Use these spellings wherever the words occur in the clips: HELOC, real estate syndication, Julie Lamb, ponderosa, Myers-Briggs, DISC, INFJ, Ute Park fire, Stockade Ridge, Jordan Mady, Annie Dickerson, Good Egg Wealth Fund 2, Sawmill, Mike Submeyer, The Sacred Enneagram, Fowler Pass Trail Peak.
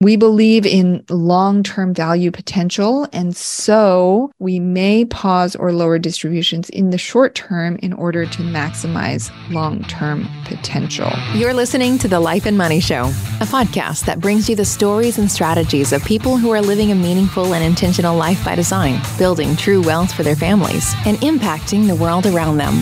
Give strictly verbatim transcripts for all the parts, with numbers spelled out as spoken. We believe in long-term value potential, and so we may pause or lower distributions in the short term in order to maximize long-term potential. You're listening to The Life and Money Show, a podcast that brings you the stories and strategies of people who are living a meaningful and intentional life by design, building true wealth for their families, and impacting the world around them.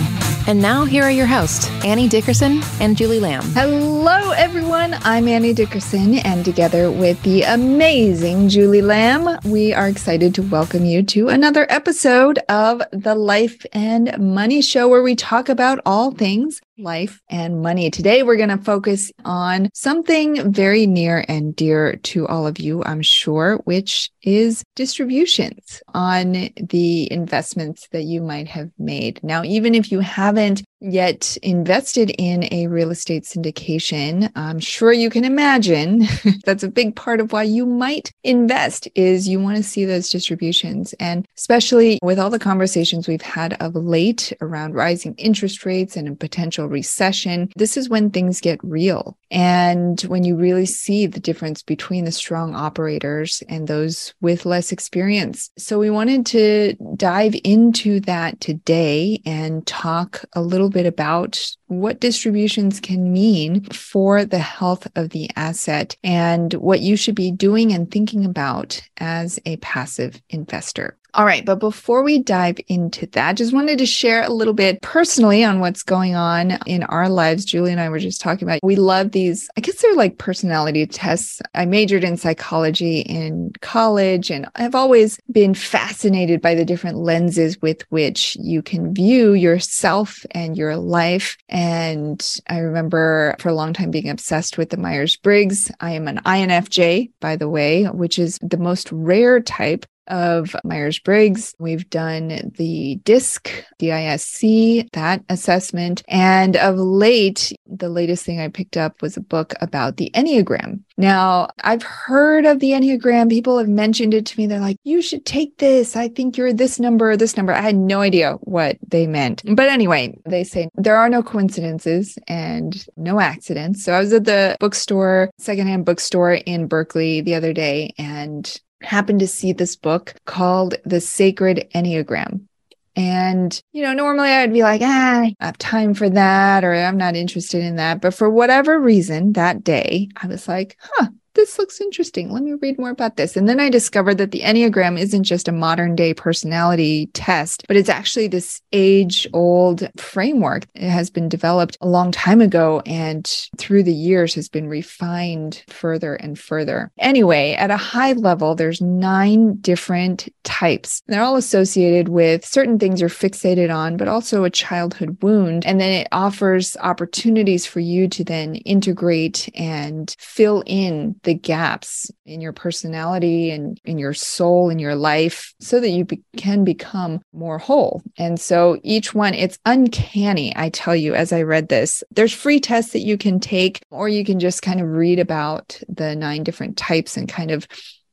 And now here are your hosts, Annie Dickerson and Julie Lamb. Hello, everyone. I'm Annie Dickerson, and together with With the amazing Julie Lamb, we are excited to welcome you to another episode of The Life and Money Show, where we talk about all things life and money. Today, we're going to focus on something very near and dear to all of you, I'm sure, which is distributions on the investments that you might have made. Now, even if you haven't yet invested in a real estate syndication, I'm sure you can imagine that's a big part of why you might invest is you want to see those distributions. And especially with all the conversations we've had of late around rising interest rates and a potential recession, this is when things get real. And when you really see the difference between the strong operators and those with less experience. So we wanted to dive into that today and talk a little bit about what distributions can mean for the health of the asset and what you should be doing and thinking about as a passive investor. All right, but before we dive into that, just wanted to share a little bit personally on what's going on in our lives. Julie and I were just talking about, we love these, I guess they're like personality tests. I majored in psychology in college, and I've always been fascinated by the different lenses with which you can view yourself and your life. And I remember for a long time being obsessed with the Myers-Briggs. I am an I N F J, by the way, which is the most rare type of Myers-Briggs. We've done the DISC, D I S C, that assessment. And of late, the latest thing I picked up was a book about the Enneagram. Now, I've heard of the Enneagram. People have mentioned it to me. They're like, you should take this. I think you're this number, this number. I had no idea what they meant. But anyway, they say there are no coincidences and no accidents. So I was at the bookstore, secondhand bookstore in Berkeley the other day, and happened to see this book called The Sacred Enneagram. And, you know, normally I'd be like, ah, I don't have time for that, or I'm not interested in that. But for whatever reason, that day, I was like, huh, this looks interesting. Let me read more about this. And then I discovered that the Enneagram isn't just a modern day personality test, but it's actually this age old framework. It has been developed a long time ago and through the years has been refined further and further. Anyway, at a high level, there's nine different types. They're all associated with certain things you're fixated on, but also a childhood wound. And then it offers opportunities for you to then integrate and fill in the gaps in your personality and in your soul, in your life, so that you be- can become more whole. And so each one, it's uncanny, I tell you, as I read this. There's free tests that you can take, or you can just kind of read about the nine different types and kind of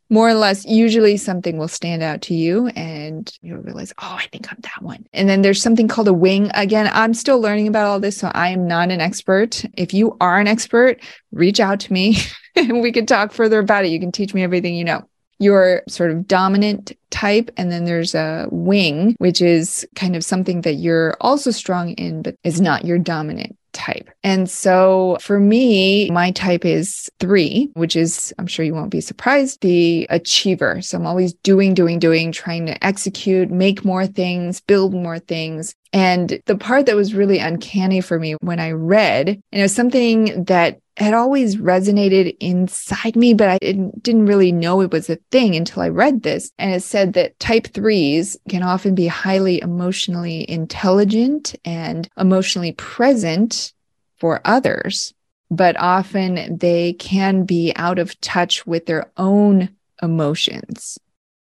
more or less, usually something will stand out to you and you'll realize, oh, I think I'm that one. And then there's something called a wing. Again, I'm still learning about all this, so I am not an expert. If you are an expert, reach out to me and we can talk further about it. You can teach me everything you know. Your sort of dominant type, and then there's a wing, which is kind of something that you're also strong in, but is not your dominant type. And so for me, my type is three, which is, I'm sure you won't be surprised, the achiever. So I'm always doing, doing, doing, trying to execute, make more things, build more things. And the part that was really uncanny for me when I read, and it was something that had always resonated inside me, but I didn't, didn't really know it was a thing until I read this. And it said that type threes can often be highly emotionally intelligent and emotionally present for others, but often they can be out of touch with their own emotions.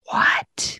What?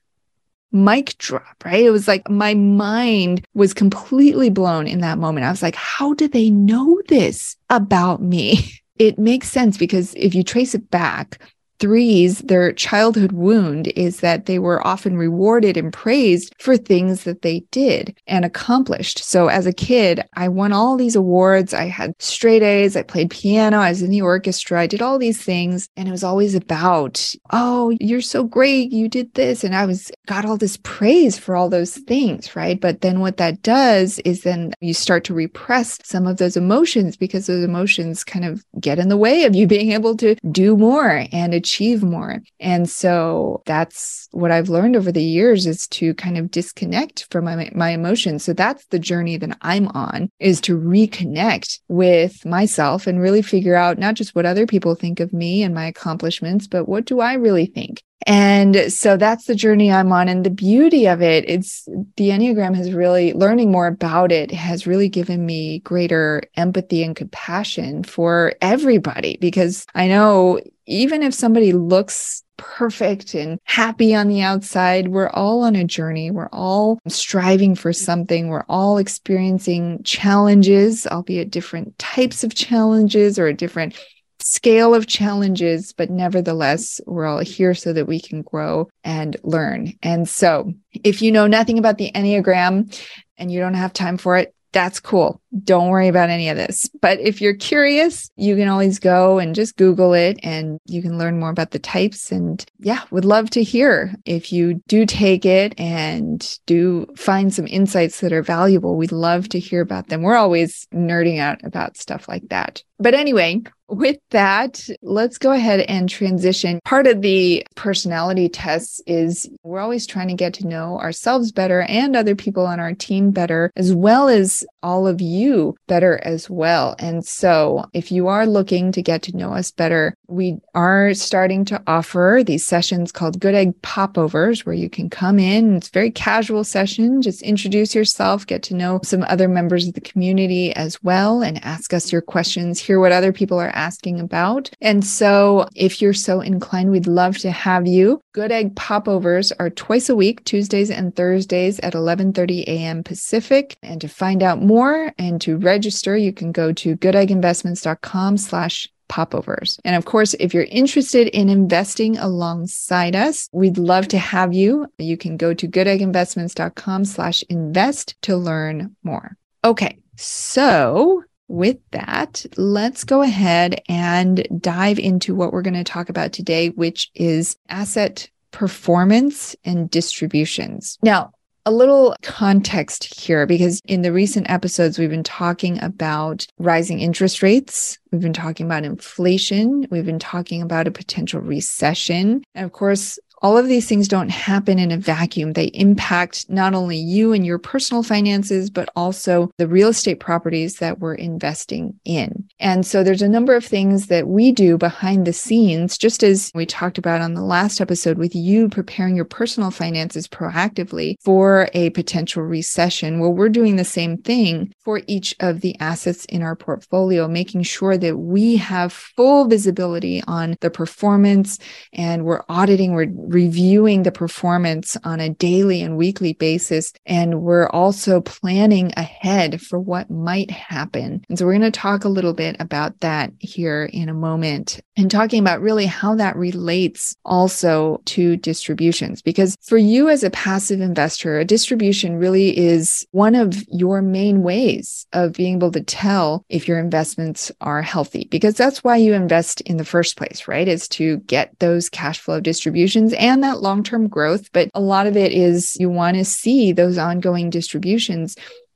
Mic drop, right? It was like my mind was completely blown in that moment. I was like, how do they know this about me? It makes sense because if you trace it back, threes, their childhood wound is that they were often rewarded and praised for things that they did and accomplished. So as a kid, I won all these awards. I had straight A's. I played piano. I was in the orchestra. I did all these things. And it was always about, oh, you're so great. You did this. And I was got all this praise for all those things, right? But then what that does is then you start to repress some of those emotions because those emotions kind of get in the way of you being able to do more and achieve more. And so that's what I've learned over the years is to kind of disconnect from my, my emotions. So that's the journey that I'm on, is to reconnect with myself and really figure out not just what other people think of me and my accomplishments, but what do I really think? And so that's the journey I'm on. And the beauty of it, it's the Enneagram has really, learning more about it has really given me greater empathy and compassion for everybody, because I know even if somebody looks perfect and happy on the outside, we're all on a journey. We're all striving for something. We're all experiencing challenges, albeit different types of challenges or a different scale of challenges, but nevertheless, we're all here so that we can grow and learn. And so if you know nothing about the Enneagram and you don't have time for it, that's cool. Don't worry about any of this. But if you're curious, you can always go and just Google it and you can learn more about the types. And yeah, would love to hear if you do take it and do find some insights that are valuable. We'd love to hear about them. We're always nerding out about stuff like that. But anyway, with that, let's go ahead and transition. Part of the personality tests is we're always trying to get to know ourselves better and other people on our team better, as well as all of you better as well. And so if you are looking to get to know us better, we are starting to offer these sessions called Good Egg Popovers, where you can come in. It's a very casual session. Just introduce yourself, get to know some other members of the community as well, and ask us your questions, hear what other people are asking about. And so if you're so inclined, we'd love to have you. Good Egg Popovers are twice a week, Tuesdays and Thursdays at eleven thirty a.m. Pacific. And to find out more and to register, you can go to goodegginvestments.com slash popovers. And of course, if you're interested in investing alongside us, we'd love to have you. You can go to goodegginvestments.com slash invest to learn more. Okay, so with that, let's go ahead and dive into what we're going to talk about today, which is asset performance and distributions. Now, a little context here, because in the recent episodes, we've been talking about rising interest rates. We've been talking about inflation. We've been talking about a potential recession. And of course, all of these things don't happen in a vacuum. They impact not only you and your personal finances, but also the real estate properties that we're investing in. And so there's a number of things that we do behind the scenes, just as we talked about on the last episode with you preparing your personal finances proactively for a potential recession. Well, we're doing the same thing for each of the assets in our portfolio, making sure that we have full visibility on the performance and we're auditing, we're reviewing the performance on a daily and weekly basis. And we're also planning ahead for what might happen. And so we're going to talk a little bit about that here in a moment and talking about really how that relates also to distributions. Because for you as a passive investor, a distribution really is one of your main ways of being able to tell if your investments are healthy, because that's why you invest in the first place, right? Is to get those cash flow distributions and that long-term growth. But a lot of it is you want to see those ongoing distributions,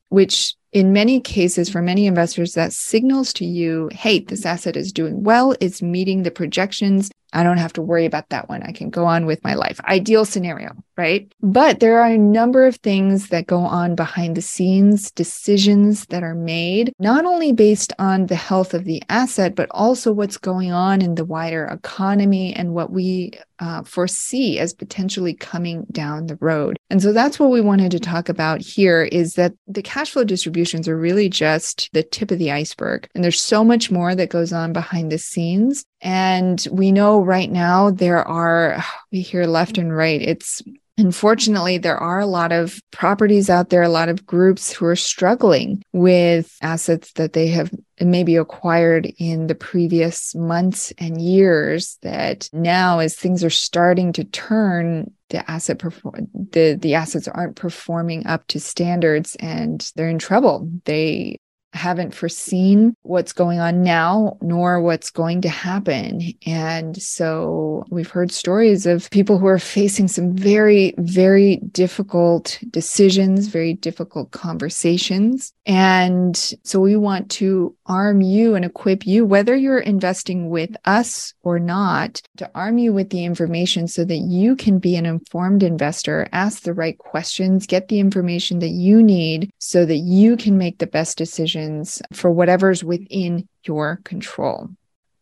which in many cases, for many investors, that signals to you, hey, this asset is doing well. It's meeting the projections. I don't have to worry about that one. I can go on with my life. Ideal scenario, right? But there are a number of things that go on behind the scenes, decisions that are made, not only based on the health of the asset, but also what's going on in the wider economy and what we uh, foresee as potentially coming down the road. And so that's what we wanted to talk about here is that the cash flow distributions are really just the tip of the iceberg. And there's so much more that goes on behind the scenes. And we know right now there are, we hear left and right, it's unfortunately, there are a lot of properties out there, a lot of groups who are struggling with assets that they have maybe acquired in the previous months and years, that now as things are starting to turn, the asset perform the the assets aren't performing up to standards and they're in trouble. They haven't foreseen what's going on now, nor what's going to happen. And so we've heard stories of people who are facing some very, very difficult decisions, very difficult conversations. And so we want to arm you and equip you, whether you're investing with us or not, to arm you with the information so that you can be an informed investor, ask the right questions, get the information that you need so that you can make the best decisions for whatever's within your control.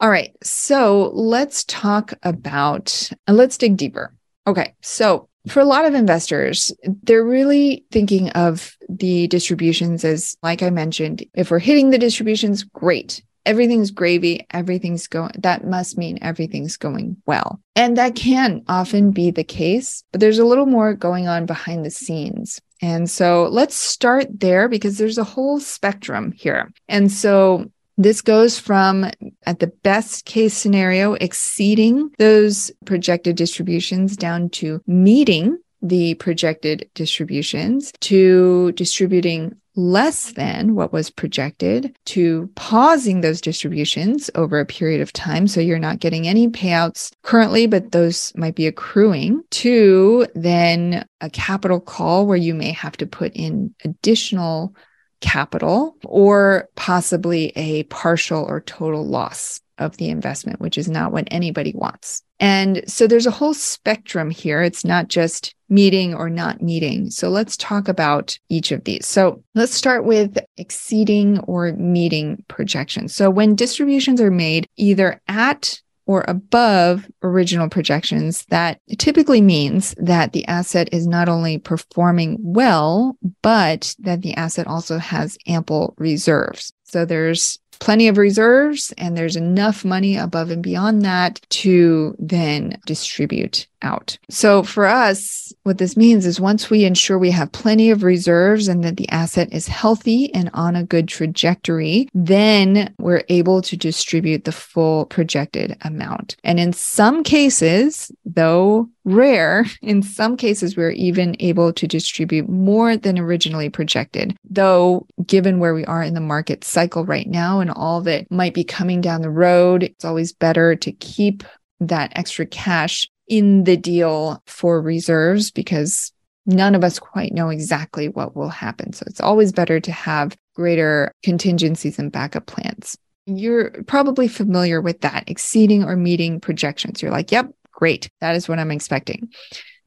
All right, so let's talk about, and let's dig deeper. Okay, so for a lot of investors, they're really thinking of the distributions as, like I mentioned, if we're hitting the distributions, great. Everything's gravy, everything's going, that must mean everything's going well. And that can often be the case, but there's a little more going on behind the scenes. And so let's start there because there's a whole spectrum here. And so this goes from, at the best case scenario, exceeding those projected distributions down to meeting the projected distributions, to distributing less than what was projected, to pausing those distributions over a period of time. So you're not getting any payouts currently, but those might be accruing, to then a capital call where you may have to put in additional capital, or possibly a partial or total loss of the investment, which is not what anybody wants. And so there's a whole spectrum here. It's not just meeting or not meeting. So let's talk about each of these. So let's start with exceeding or meeting projections. So when distributions are made either at or above original projections, that typically means that the asset is not only performing well, but that the asset also has ample reserves. So there's plenty of reserves and there's enough money above and beyond that to then distribute out. So for us, what this means is once we ensure we have plenty of reserves and that the asset is healthy and on a good trajectory, then we're able to distribute the full projected amount. And in some cases, though rare, in some cases, we're even able to distribute more than originally projected, though given where we are in the market cycle right now and all that might be coming down the road, it's always better to keep that extra cash in the deal for reserves because none of us quite know exactly what will happen. So it's always better to have greater contingencies and backup plans. You're probably familiar with that, exceeding or meeting projections. You're like, yep, great. That is what I'm expecting.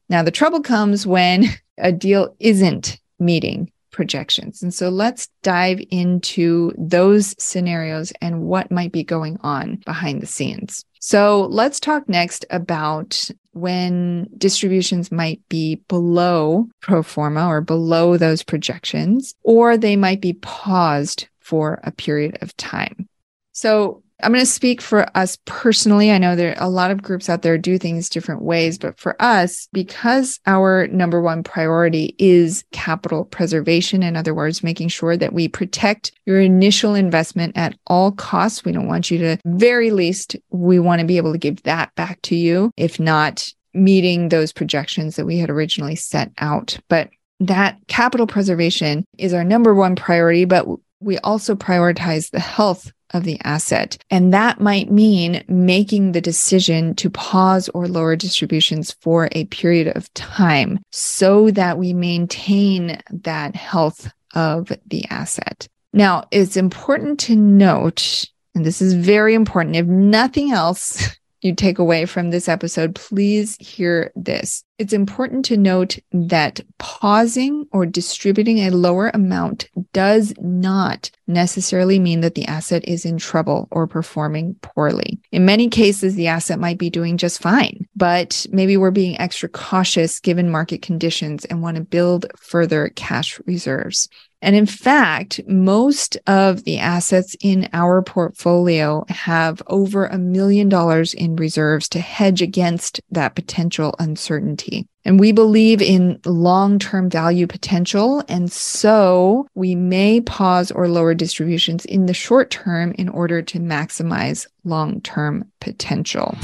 Now, the trouble comes when a deal isn't meeting projections. And so let's dive into those scenarios and what might be going on behind the scenes. So let's talk next about when distributions might be below pro forma or below those projections, or they might be paused for a period of time. So I'm going to speak for us personally. I know there are a lot of groups out there do things different ways, but for us, because our number one priority is capital preservation, in other words, making sure that we protect your initial investment at all costs. We don't want you to, very least, we want to be able to give that back to you, if not meeting those projections that we had originally set out. But that capital preservation is our number one priority, but we also prioritize the health of the asset. And that might mean making the decision to pause or lower distributions for a period of time so that we maintain that health of the asset. Now, it's important to note, and this is very important, if nothing else you take away from this episode, please hear this. It's important to note that pausing or distributing a lower amount does not necessarily mean that the asset is in trouble or performing poorly. In many cases, the asset might be doing just fine, but maybe we're being extra cautious given market conditions and want to build further cash reserves. And in fact, most of the assets in our portfolio have over a million dollars in reserves to hedge against that potential uncertainty. And we believe in long-term value potential. And so we may pause or lower distributions in the short term in order to maximize long-term potential.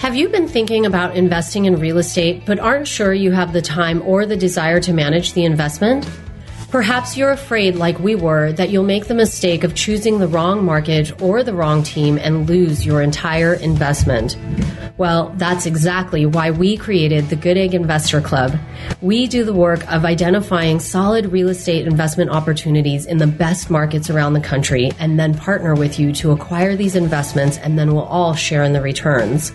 Have you been thinking about investing in real estate, but aren't sure you have the time or the desire to manage the investment? Perhaps you're afraid, like we were, that you'll make the mistake of choosing the wrong mortgage or the wrong team and lose your entire investment. Well, that's exactly why we created the Good Egg Investor Club. We do the work of identifying solid real estate investment opportunities in the best markets around the country and then partner with you to acquire these investments, and then we'll all share in the returns.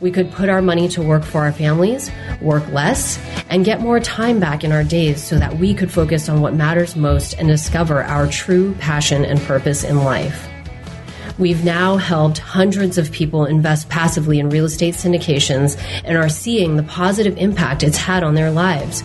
We could put our money to work for our families, work less, and get more time back in our days so that we could focus on what matters most and discover our true passion and purpose in life. We've now helped hundreds of people invest passively in real estate syndications and are seeing the positive impact it's had on their lives.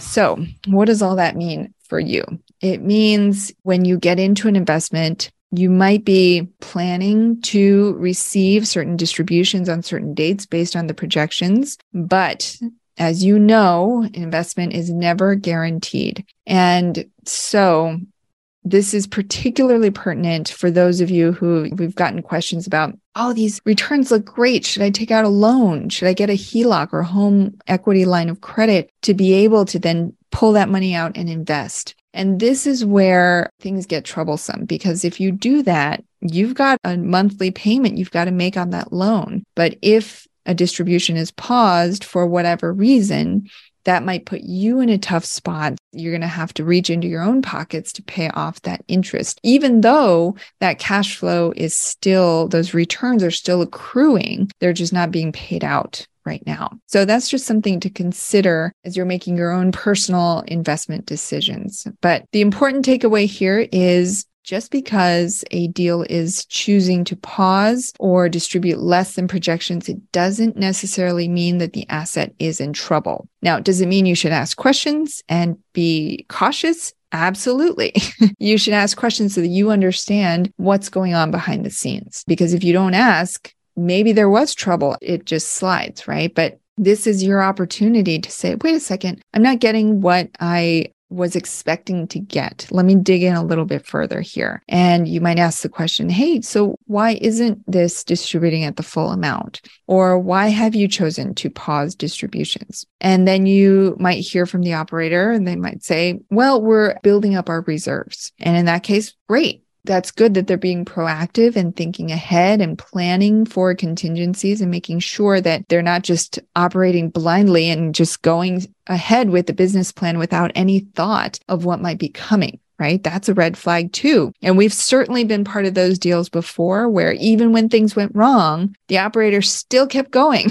So what does all that mean for you? It means when you get into an investment, you might be planning to receive certain distributions on certain dates based on the projections, but as you know, investment is never guaranteed. And so this is particularly pertinent for those of you who we've gotten questions about, oh, these returns look great. Should I take out a loan? Should I get a H E L O C or home equity line of credit to be able to then pull that money out and invest? And this is where things get troublesome, because if you do that, you've got a monthly payment you've got to make on that loan. But if a distribution is paused for whatever reason, that might put you in a tough spot. You're going to have to reach into your own pockets to pay off that interest, even though that cash flow is still, those returns are still accruing. They're just not being paid out right now. So that's just something to consider as you're making your own personal investment decisions. But the important takeaway here is just because a deal is choosing to pause or distribute less than projections, it doesn't necessarily mean that the asset is in trouble. Now, does it mean you should ask questions and be cautious? Absolutely. You should ask questions so that you understand what's going on behind the scenes. Because if you don't ask, maybe there was trouble. It just slides, right? But this is your opportunity to say, wait a second, I'm not getting what I was expecting to get. Let me dig in a little bit further here. And you might ask the question, hey, so why isn't this distributing at the full amount? Or why have you chosen to pause distributions? And then you might hear from the operator and they might say, well, we're building up our reserves. And in that case, great. That's good that they're being proactive and thinking ahead and planning for contingencies and making sure that they're not just operating blindly and just going ahead with the business plan without any thought of what might be coming, right? That's a red flag too. And we've certainly been part of those deals before where even when things went wrong, the operator still kept going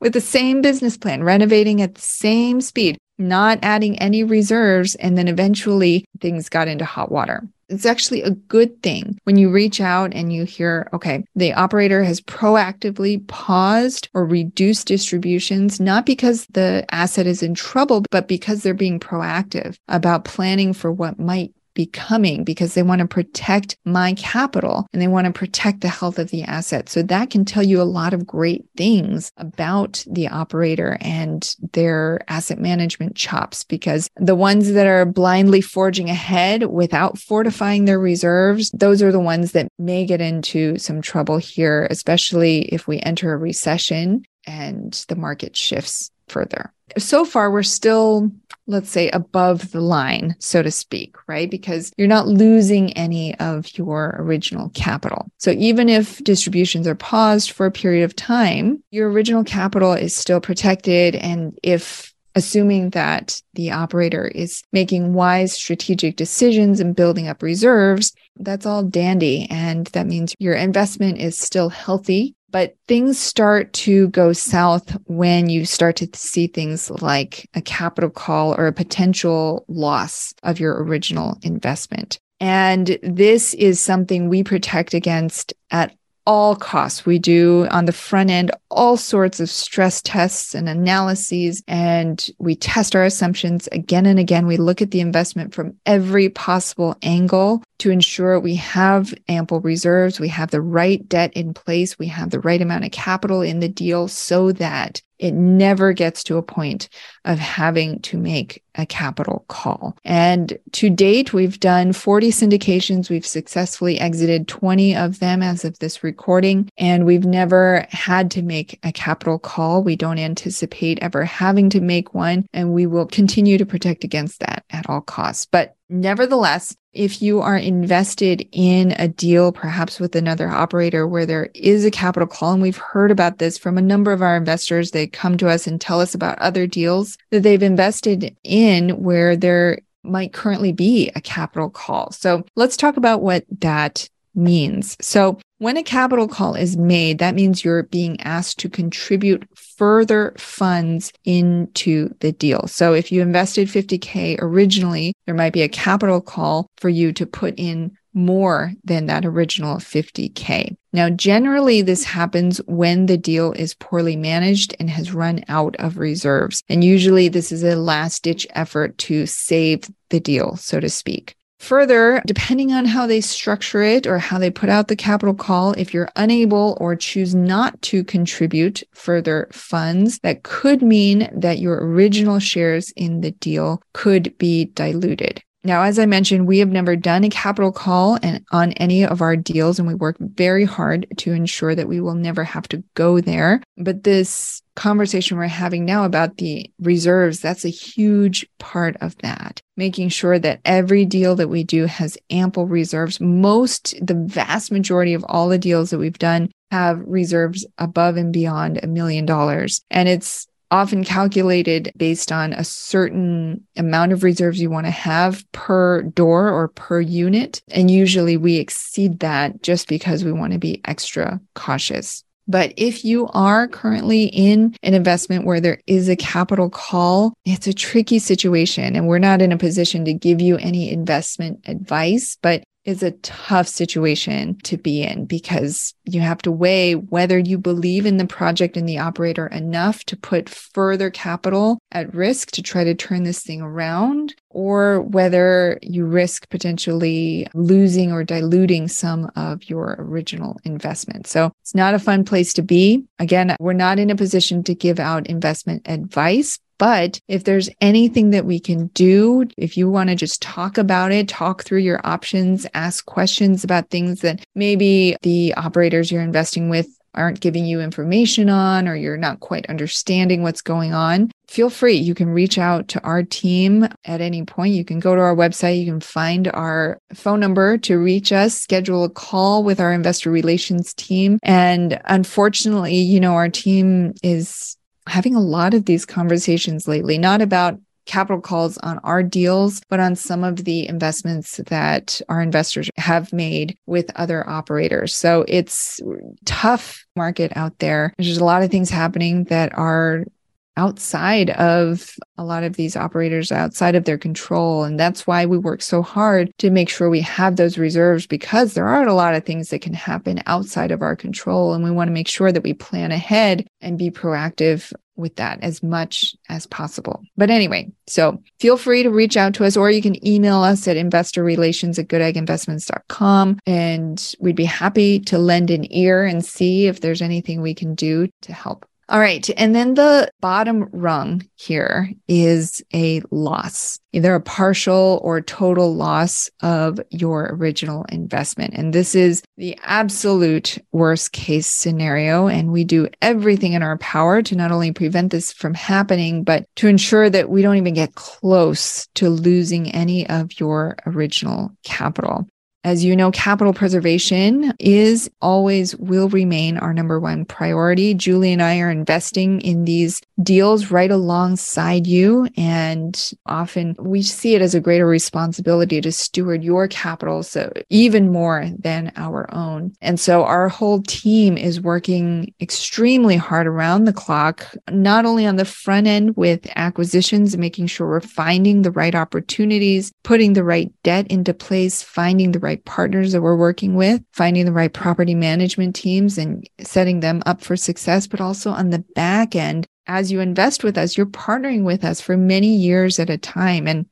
with the same business plan, renovating at the same speed, not adding any reserves, and then eventually things got into hot water. It's actually a good thing when you reach out and you hear, okay, the operator has proactively paused or reduced distributions, not because the asset is in trouble, but because they're being proactive about planning for what might becoming because they want to protect my capital and they want to protect the health of the asset. So that can tell you a lot of great things about the operator and their asset management chops, because the ones that are blindly forging ahead without fortifying their reserves, those are the ones that may get into some trouble here, especially if we enter a recession and the market shifts further. So far, we're still, let's say, above the line, so to speak, right? Because you're not losing any of your original capital. So even if distributions are paused for a period of time, your original capital is still protected. And if assuming that the operator is making wise strategic decisions and building up reserves, that's all dandy. And that means your investment is still healthy. But things start to go south when you start to see things like a capital call or a potential loss of your original investment. And this is something we protect against at all costs. We do on the front end all sorts of stress tests and analyses, and we test our assumptions again and again. We look at the investment from every possible angle to ensure we have ample reserves, we have the right debt in place, we have the right amount of capital in the deal so that it never gets to a point of having to make a capital call. And to date, we've done forty syndications. We've successfully exited twenty of them as of this recording, and we've never had to make a capital call. We don't anticipate ever having to make one, and we will continue to protect against that at all costs. But nevertheless, if you are invested in a deal, perhaps with another operator where there is a capital call, and we've heard about this from a number of our investors, they come to us and tell us about other deals that they've invested in where there might currently be a capital call. So let's talk about what that means. So when a capital call is made, that means you're being asked to contribute further funds into the deal. So if you invested fifty K originally, there might be a capital call for you to put in more than that original fifty K. Now, generally, this happens when the deal is poorly managed and has run out of reserves. And usually this is a last-ditch effort to save the deal, so to speak. Further, depending on how they structure it or how they put out the capital call, if you're unable or choose not to contribute further funds, that could mean that your original shares in the deal could be diluted. Now, as I mentioned, we have never done a capital call and on any of our deals, and we work very hard to ensure that we will never have to go there. But this conversation we're having now about the reserves, that's a huge part of that. Making sure that every deal that we do has ample reserves. Most, the vast majority of all the deals that we've done have reserves above and beyond a million dollars. And it's often calculated based on a certain amount of reserves you want to have per door or per unit. And usually we exceed that just because we want to be extra cautious. But if you are currently in an investment where there is a capital call, it's a tricky situation. And we're not in a position to give you any investment advice, but it's a tough situation to be in because you have to weigh whether you believe in the project and the operator enough to put further capital at risk to try to turn this thing around, or whether you risk potentially losing or diluting some of your original investment. So it's not a fun place to be. Again, we're not in a position to give out investment advice, but if there's anything that we can do, if you want to just talk about it, talk through your options, ask questions about things that maybe the operators you're investing with aren't giving you information on, or you're not quite understanding what's going on, feel free. You can reach out to our team at any point. You can go to our website. You can find our phone number to reach us, schedule a call with our investor relations team. And unfortunately, you know, our team is having a lot of these conversations lately, not about capital calls on our deals, but on some of the investments that our investors have made with other operators. So it's tough market out there. There's a lot of things happening that are outside of a lot of these operators, outside of their control. And that's why we work so hard to make sure we have those reserves, because there are a lot of things that can happen outside of our control. And we want to make sure that we plan ahead and be proactive with that as much as possible. But anyway, so feel free to reach out to us, or you can email us at investor relations at good egg investments dot com. And we'd be happy to lend an ear and see if there's anything we can do to help. All right. And then the bottom rung here is a loss, either a partial or total loss of your original investment. And this is the absolute worst case scenario. And we do everything in our power to not only prevent this from happening, but to ensure that we don't even get close to losing any of your original capital. As you know, capital preservation is always will remain our number one priority. Julie and I are investing in these deals right alongside you. And often we see it as a greater responsibility to steward your capital, so even more than our own. And so our whole team is working extremely hard around the clock, not only on the front end with acquisitions, making sure we're finding the right opportunities, putting the right debt into place, finding the right partners that we're working with, finding the right property management teams and setting them up for success, but also on the back end, as you invest with us, you're partnering with us for many years at a time. And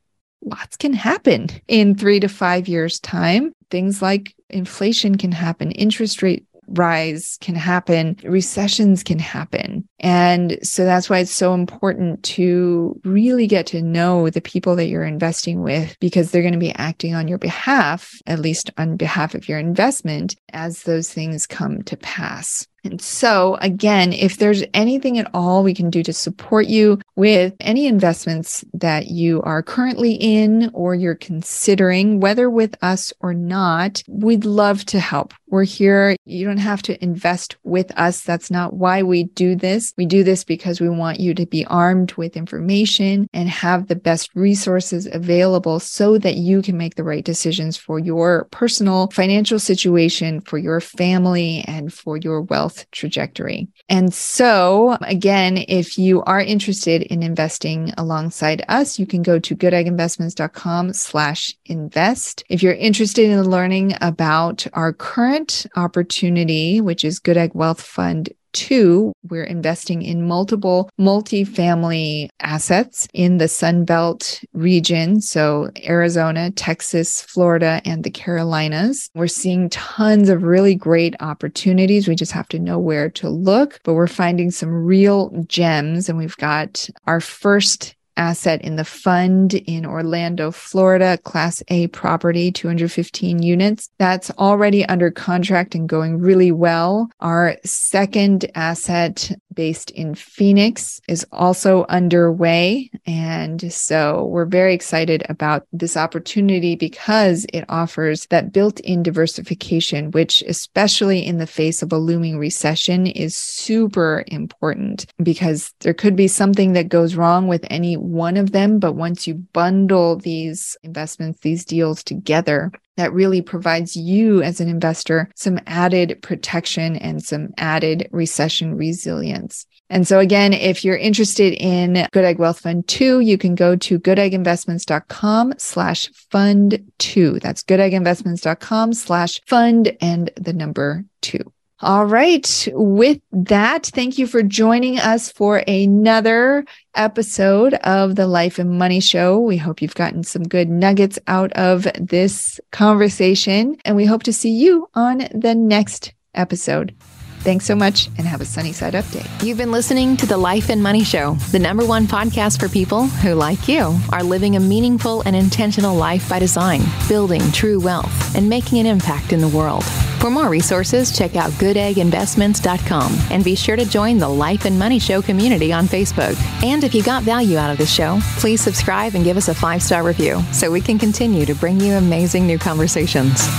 lots can happen in three to five years' time. Things like inflation can happen, interest rate rise can happen, recessions can happen. And so that's why it's so important to really get to know the people that you're investing with, because they're going to be acting on your behalf, at least on behalf of your investment, as those things come to pass. And so again, if there's anything at all we can do to support you with any investments that you are currently in or you're considering, whether with us or not, we'd love to help. We're here. You don't have to invest with us. That's not why we do this. We do this because we want you to be armed with information and have the best resources available so that you can make the right decisions for your personal financial situation, for your family, and for your wealth trajectory. And so again, if you are interested in investing alongside us, you can go to good egg investments dot com slash invest. If you're interested in learning about our current opportunity, which is Good Egg Wealth Fund two, we're investing in multiple multifamily assets in the Sunbelt region. So Arizona, Texas, Florida, and the Carolinas. We're seeing tons of really great opportunities. We just have to know where to look, but we're finding some real gems. And we've got our first asset in the fund in Orlando, Florida, Class A property, two hundred fifteen units. That's already under contract and going really well. Our second asset based in Phoenix is also underway. And so we're very excited about this opportunity because it offers that built-in diversification, which especially in the face of a looming recession is super important, because there could be something that goes wrong with any one of them. But once you bundle these investments, these deals together, that really provides you as an investor some added protection and some added recession resilience. And so again, if you're interested in Good Egg Wealth Fund two, you can go to good egg investments dot com slash fund two. That's good egg investments dot com slash fund and the number two. All right. With that, thank you for joining us for another episode of the Life and Money Show. We hope you've gotten some good nuggets out of this conversation, and we hope to see you on the next episode. Thanks so much and have a sunny side up day. You've been listening to The Life and Money Show, the number one podcast for people who, like you, are living a meaningful and intentional life by design, building true wealth, and making an impact in the world. For more resources, check out good egg investments dot com and be sure to join the Life and Money Show community on Facebook. And if you got value out of this show, please subscribe and give us a five-star review so we can continue to bring you amazing new conversations.